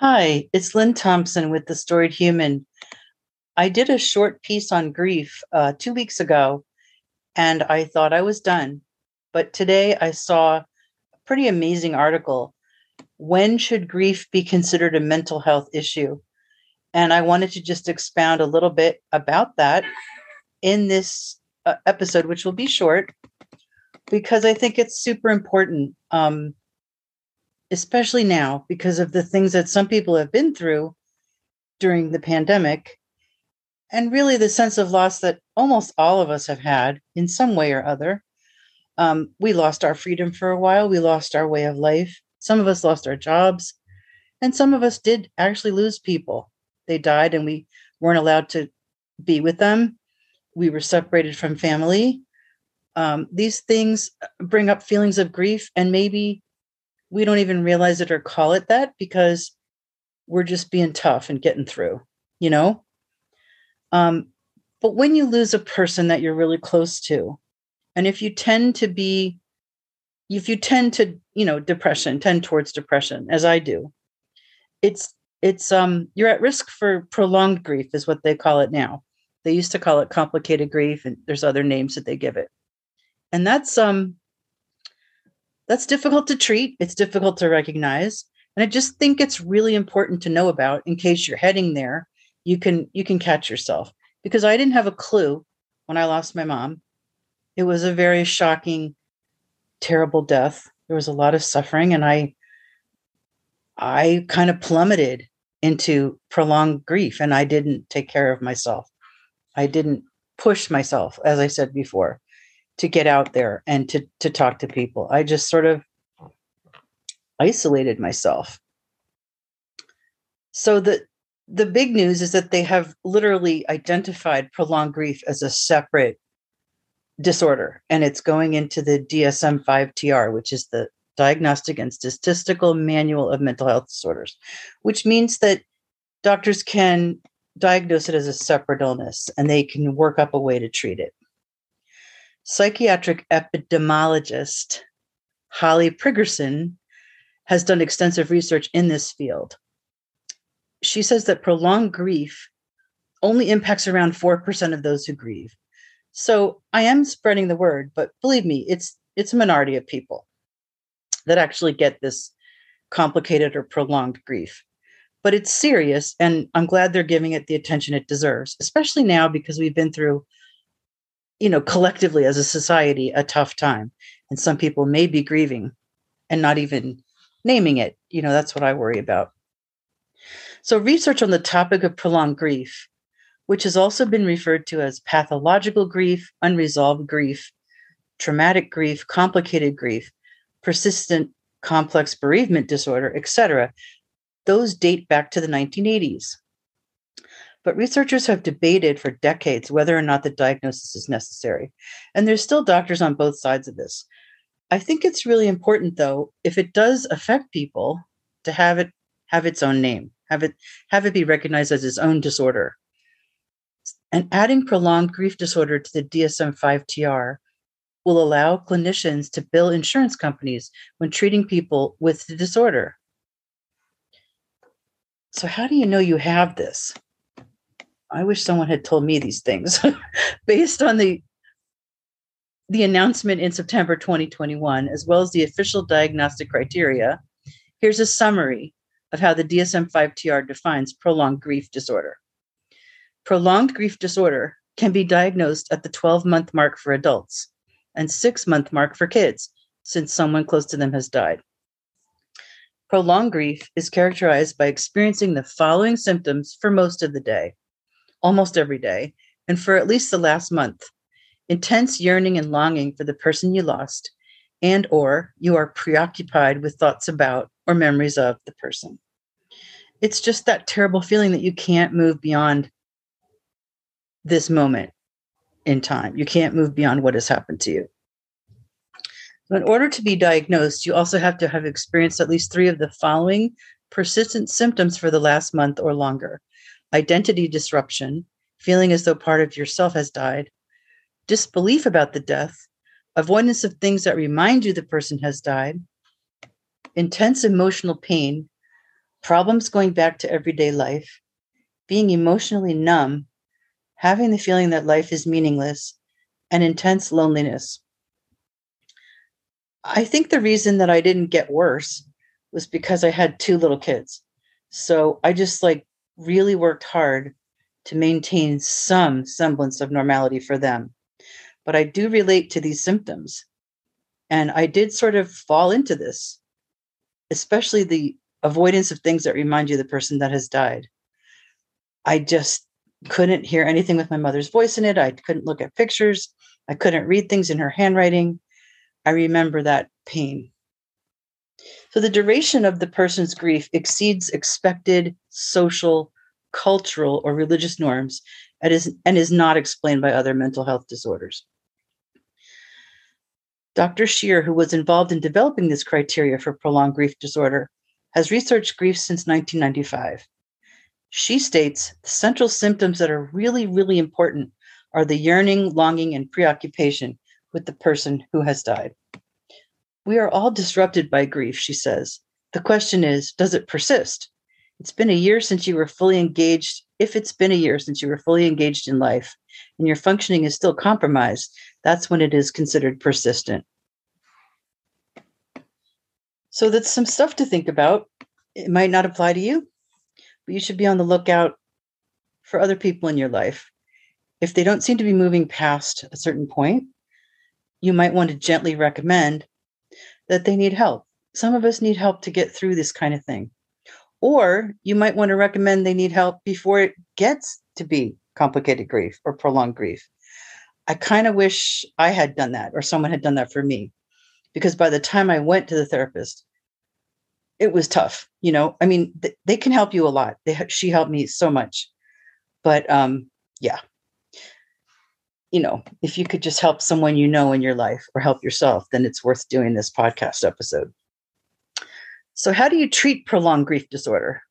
Hi, it's Lynn Thompson with The Storied Human. I did a short piece on grief 2 weeks ago, and I thought I was done. But today I saw a pretty amazing article, When Should Grief Be Considered a Mental Health Issue? And I wanted to just expound a little bit about that in this episode, which will be short, because I think it's super important, especially now because of the things that some people have been through during the pandemic, and really the sense of loss that almost all of us have had in some way or other. We lost our freedom for a while. We lost our way of life. Some of us lost our jobs, and some of us did actually lose people. They died and we weren't allowed to be with them. We were separated from family. These things bring up feelings of grief, and maybe we don't even realize it or call it that because we're just being tough and getting through, you know? But when you lose a person that you're really close to, and if you tend towards depression, as I do, it's you're at risk for prolonged grief is what they call it now. They used to call it complicated grief, and there's other names that they give it. And that's difficult to treat. It's difficult to recognize. And I just think it's really important to know about in case you're heading there. You can catch yourself, because I didn't have a clue when I lost my mom. It was a very shocking, terrible death. There was a lot of suffering, and I kind of plummeted into prolonged grief, and I didn't take care of myself. I didn't push myself, as I said before, to get out there and to talk to people. I just sort of isolated myself. So the big news is that they have literally identified prolonged grief as a separate disorder, and it's going into the DSM-5-TR, which is the Diagnostic and Statistical Manual of Mental Health Disorders, which means that doctors can diagnose it as a separate illness, and they can work up a way to treat it. Psychiatric epidemiologist Holly Prigerson has done extensive research in this field. She says that prolonged grief only impacts around 4% of those who grieve. So I am spreading the word, but believe me, it's a minority of people that actually get this complicated or prolonged grief. But it's serious, and I'm glad they're giving it the attention it deserves, especially now because we've been through, collectively as a society, a tough time. And some people may be grieving and not even naming it. That's what I worry about. So research on the topic of prolonged grief, which has also been referred to as pathological grief, unresolved grief, traumatic grief, complicated grief, persistent complex bereavement disorder, etc., those date back to the 1980s. But researchers have debated for decades whether or not the diagnosis is necessary. And there's still doctors on both sides of this. I think it's really important, though, if it does affect people, to have its own name, have it be recognized as its own disorder. And adding prolonged grief disorder to the DSM-5-TR will allow clinicians to bill insurance companies when treating people with the disorder. So how do you know you have this? I wish someone had told me these things. Based on the announcement in September 2021, as well as the official diagnostic criteria, here's a summary of how the DSM-5-TR defines prolonged grief disorder. Prolonged grief disorder can be diagnosed at the 12-month mark for adults and 6-month mark for kids, since someone close to them has died. Prolonged grief is characterized by experiencing the following symptoms for most of the day, almost every day, and for at least the last month: intense yearning and longing for the person you lost, and or you are preoccupied with thoughts about or memories of the person. It's just that terrible feeling that you can't move beyond this moment in time. You can't move beyond what has happened to you. So in order to be diagnosed, you also have to have experienced at least 3 of the following persistent symptoms for the last month or longer: identity disruption, feeling as though part of yourself has died, disbelief about the death, avoidance of things that remind you the person has died, intense emotional pain, problems going back to everyday life, being emotionally numb, having the feeling that life is meaningless, and intense loneliness. I think the reason that I didn't get worse was because I had two little kids. So I just really worked hard to maintain some semblance of normality for them. But I do relate to these symptoms. And I did sort of fall into this, especially the avoidance of things that remind you of the person that has died. I just couldn't hear anything with my mother's voice in it. I couldn't look at pictures. I couldn't read things in her handwriting. I remember that pain. So the duration of the person's grief exceeds expected social, cultural, or religious norms and is not explained by other mental health disorders. Dr. Shear, who was involved in developing this criteria for prolonged grief disorder, has researched grief since 1995. She states the central symptoms that are really, really important are the yearning, longing, and preoccupation with the person who has died. We are all disrupted by grief, she says. The question is, does it persist? It's been a year since you were fully engaged. If it's been a year since you were fully engaged in life and your functioning is still compromised, that's when it is considered persistent. So that's some stuff to think about. It might not apply to you, but you should be on the lookout for other people in your life. If they don't seem to be moving past a certain point, you might want to gently recommend that they need help. Some of us need help to get through this kind of thing. Or you might want to recommend they need help before it gets to be complicated grief or prolonged grief. I kind of wish I had done that or someone had done that for me, because by the time I went to the therapist, it was tough. You know, I mean, they can help you a lot. She helped me so much. But you know, if you could just help someone you know in your life or help yourself, then it's worth doing this podcast episode. So how do you treat prolonged grief disorder?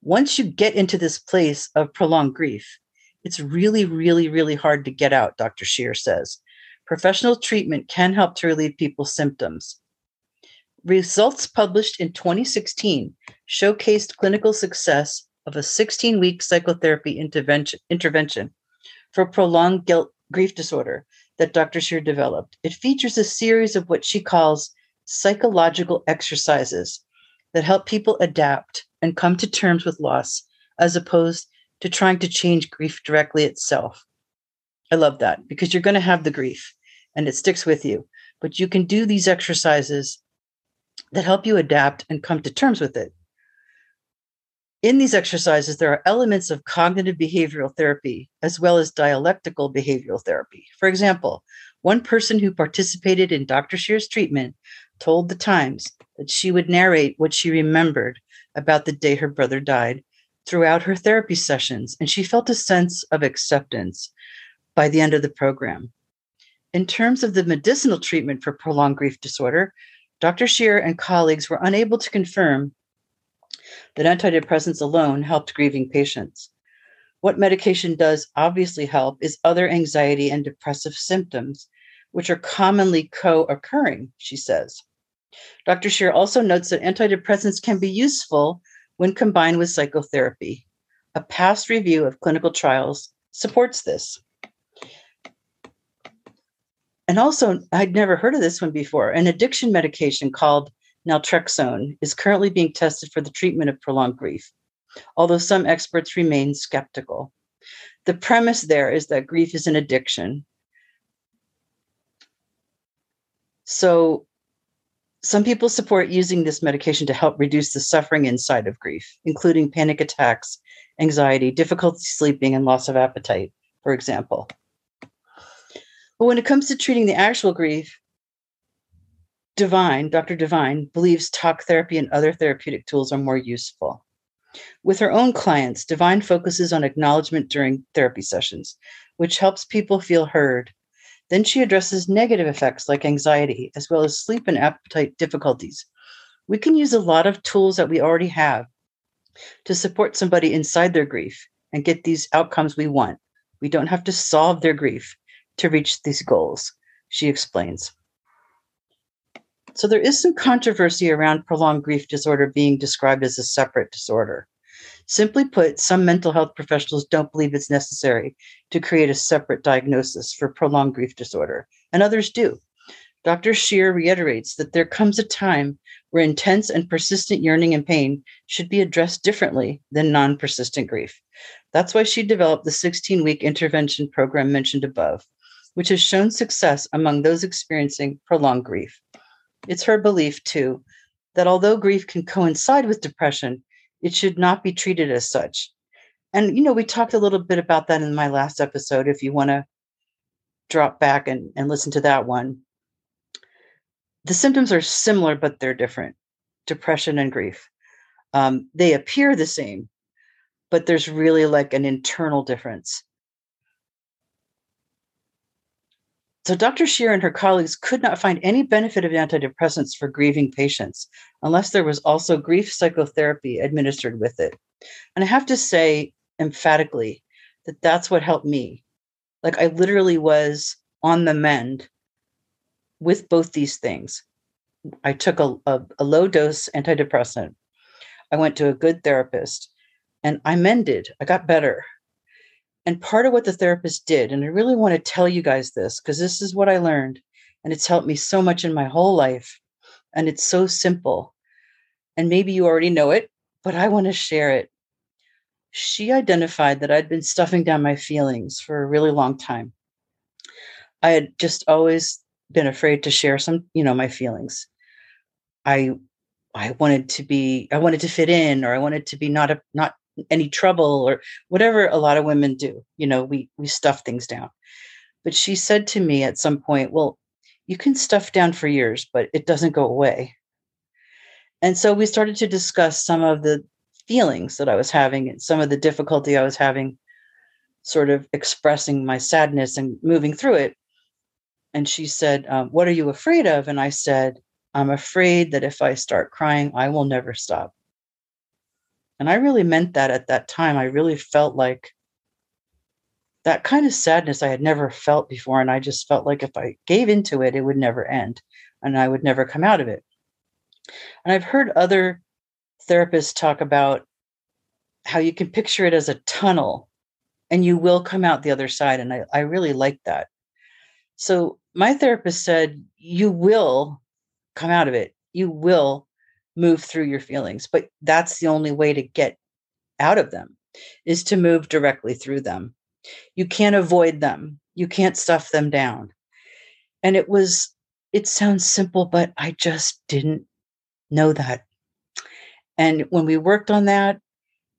Once you get into this place of prolonged grief, it's really, really, really hard to get out, Dr. Shear says. Professional treatment can help to relieve people's symptoms. Results published in 2016 showcased clinical success of a 16-week psychotherapy intervention for prolonged grief disorder that Dr. Shear developed. It features a series of what she calls psychological exercises that help people adapt and come to terms with loss, as opposed to trying to change grief directly itself. I love that, because you're going to have the grief and it sticks with you, but you can do these exercises that help you adapt and come to terms with it. In these exercises, there are elements of cognitive behavioral therapy as well as dialectical behavioral therapy. For example, one person who participated in Dr. Shear's treatment told The Times that she would narrate what she remembered about the day her brother died throughout her therapy sessions, and she felt a sense of acceptance by the end of the program. In terms of the medicinal treatment for prolonged grief disorder, Dr. Shear and colleagues were unable to confirm that antidepressants alone helped grieving patients. What medication does obviously help is other anxiety and depressive symptoms, which are commonly co-occurring, she says. Dr. Shear also notes that antidepressants can be useful when combined with psychotherapy. A past review of clinical trials supports this. And also, I'd never heard of this one before. An addiction medication called Naltrexone is currently being tested for the treatment of prolonged grief, although some experts remain skeptical. The premise there is that grief is an addiction. So some people support using this medication to help reduce the suffering inside of grief, including panic attacks, anxiety, difficulty sleeping, and loss of appetite, for example. But when it comes to treating the actual grief, Dr. Divine believes talk therapy and other therapeutic tools are more useful. With her own clients, Divine focuses on acknowledgement during therapy sessions, which helps people feel heard. Then she addresses negative effects like anxiety, as well as sleep and appetite difficulties. We can use a lot of tools that we already have to support somebody inside their grief and get these outcomes we want. We don't have to solve their grief to reach these goals, she explains. So there is some controversy around prolonged grief disorder being described as a separate disorder. Simply put, some mental health professionals don't believe it's necessary to create a separate diagnosis for prolonged grief disorder, and others do. Dr. Shear reiterates that there comes a time where intense and persistent yearning and pain should be addressed differently than non-persistent grief. That's why she developed the 16-week intervention program mentioned above, which has shown success among those experiencing prolonged grief. It's her belief, too, that although grief can coincide with depression, it should not be treated as such. And, you know, we talked a little bit about that in my last episode, if you want to drop back and listen to that one. The symptoms are similar, but they're different. Depression and grief. They appear the same, but there's really like an internal difference. So Dr. Shear and her colleagues could not find any benefit of antidepressants for grieving patients unless there was also grief psychotherapy administered with it. And I have to say emphatically that that's what helped me. Like I literally was on the mend with both these things. I took a low dose antidepressant. I went to a good therapist and I mended. I got better. And part of what the therapist did, and I really want to tell you guys this, because this is what I learned, and it's helped me so much in my whole life, and it's so simple. And maybe you already know it, but I want to share it. She identified that I'd been stuffing down my feelings for a really long time. I had just always been afraid to share some, you know, my feelings. I wanted to fit in, or I wanted to be not any trouble, or whatever a lot of women do, you know, we stuff things down. But she said to me at some point, well, you can stuff down for years, but it doesn't go away. And so we started to discuss some of the feelings that I was having and some of the difficulty I was having sort of expressing my sadness and moving through it. And she said, what are you afraid of? And I said, I'm afraid that if I start crying, I will never stop. And I really meant that at that time. I really felt like that kind of sadness I had never felt before. And I just felt like if I gave into it, it would never end and I would never come out of it. And I've heard other therapists talk about how you can picture it as a tunnel and you will come out the other side. And I really like that. So my therapist said, you will come out of it. You will move through your feelings, but that's the only way to get out of them, is to move directly through them. You can't avoid them. You can't stuff them down. And it sounds simple, but I just didn't know that. And when we worked on that,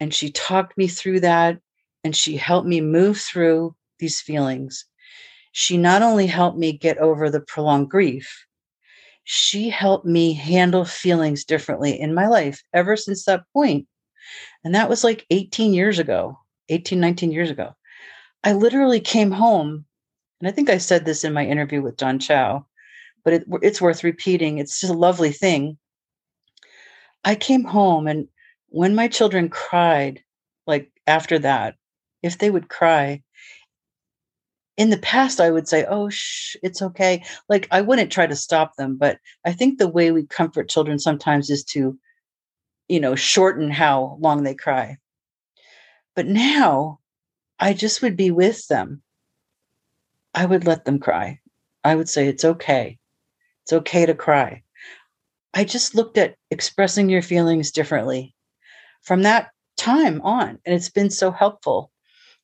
and she talked me through that, and she helped me move through these feelings, she not only helped me get over the prolonged grief, she helped me handle feelings differently in my life ever since that point. And that was like 19 years ago. I literally came home, and I think I said this in my interview with John Chow, but it's worth repeating. It's just a lovely thing. I came home, and when my children cried, like after that, if they would cry, in the past, I would say, oh, it's okay. Like I wouldn't try to stop them. But I think the way we comfort children sometimes is to, you know, shorten how long they cry. But now I just would be with them. I would let them cry. I would say, it's okay. It's okay to cry. I just looked at expressing your feelings differently from that time on. And it's been so helpful.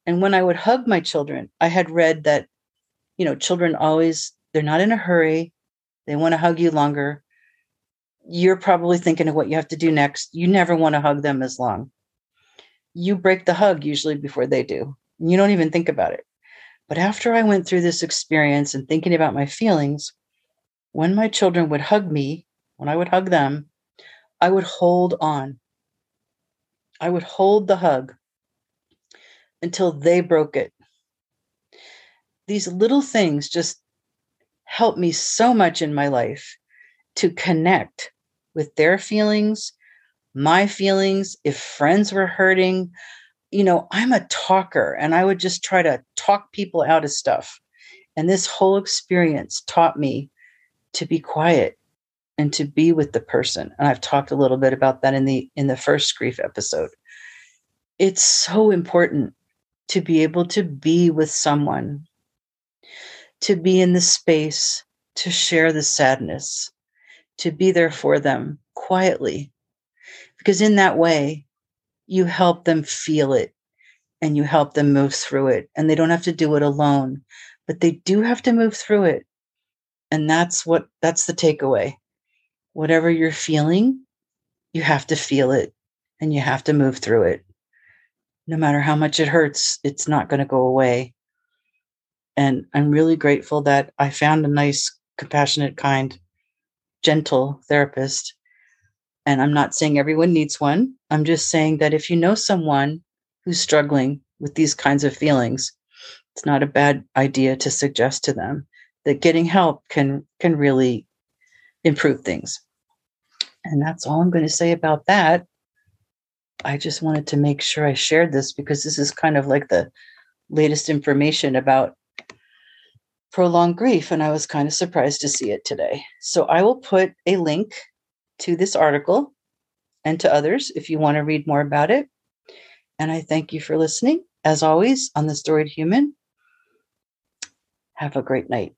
And when I would hug my children, I had read that, you know, children always, they're not in a hurry. They want to hug you longer. You're probably thinking of what you have to do next. You never want to hug them as long. You break the hug usually before they do. You don't even think about it. But after I went through this experience and thinking about my feelings, when my children would hug me, when I would hug them, I would hold on. I would hold the hug until they broke it. These little things just help me so much in my life to connect with their feelings, my feelings, if friends were hurting. You know, I'm a talker, and I would just try to talk people out of stuff. And this whole experience taught me to be quiet and to be with the person. And I've talked a little bit about that in the first grief episode. It's so important to be able to be with someone, to be in the space, to share the sadness, to be there for them quietly, because in that way, you help them feel it and you help them move through it. And they don't have to do it alone, but they do have to move through it. And that's the takeaway. Whatever you're feeling, you have to feel it and you have to move through it. No matter how much it hurts, it's not going to go away. And I'm really grateful that I found a nice, compassionate, kind, gentle therapist. And I'm not saying everyone needs one. I'm just saying that if you know someone who's struggling with these kinds of feelings, it's not a bad idea to suggest to them that getting help can really improve things. And that's all I'm going to say about that. I just wanted to make sure I shared this because this is kind of like the latest information about prolonged grief. And I was kind of surprised to see it today. So I will put a link to this article and to others if you want to read more about it. And I thank you for listening, as always, on The Storied Human. Have a great night.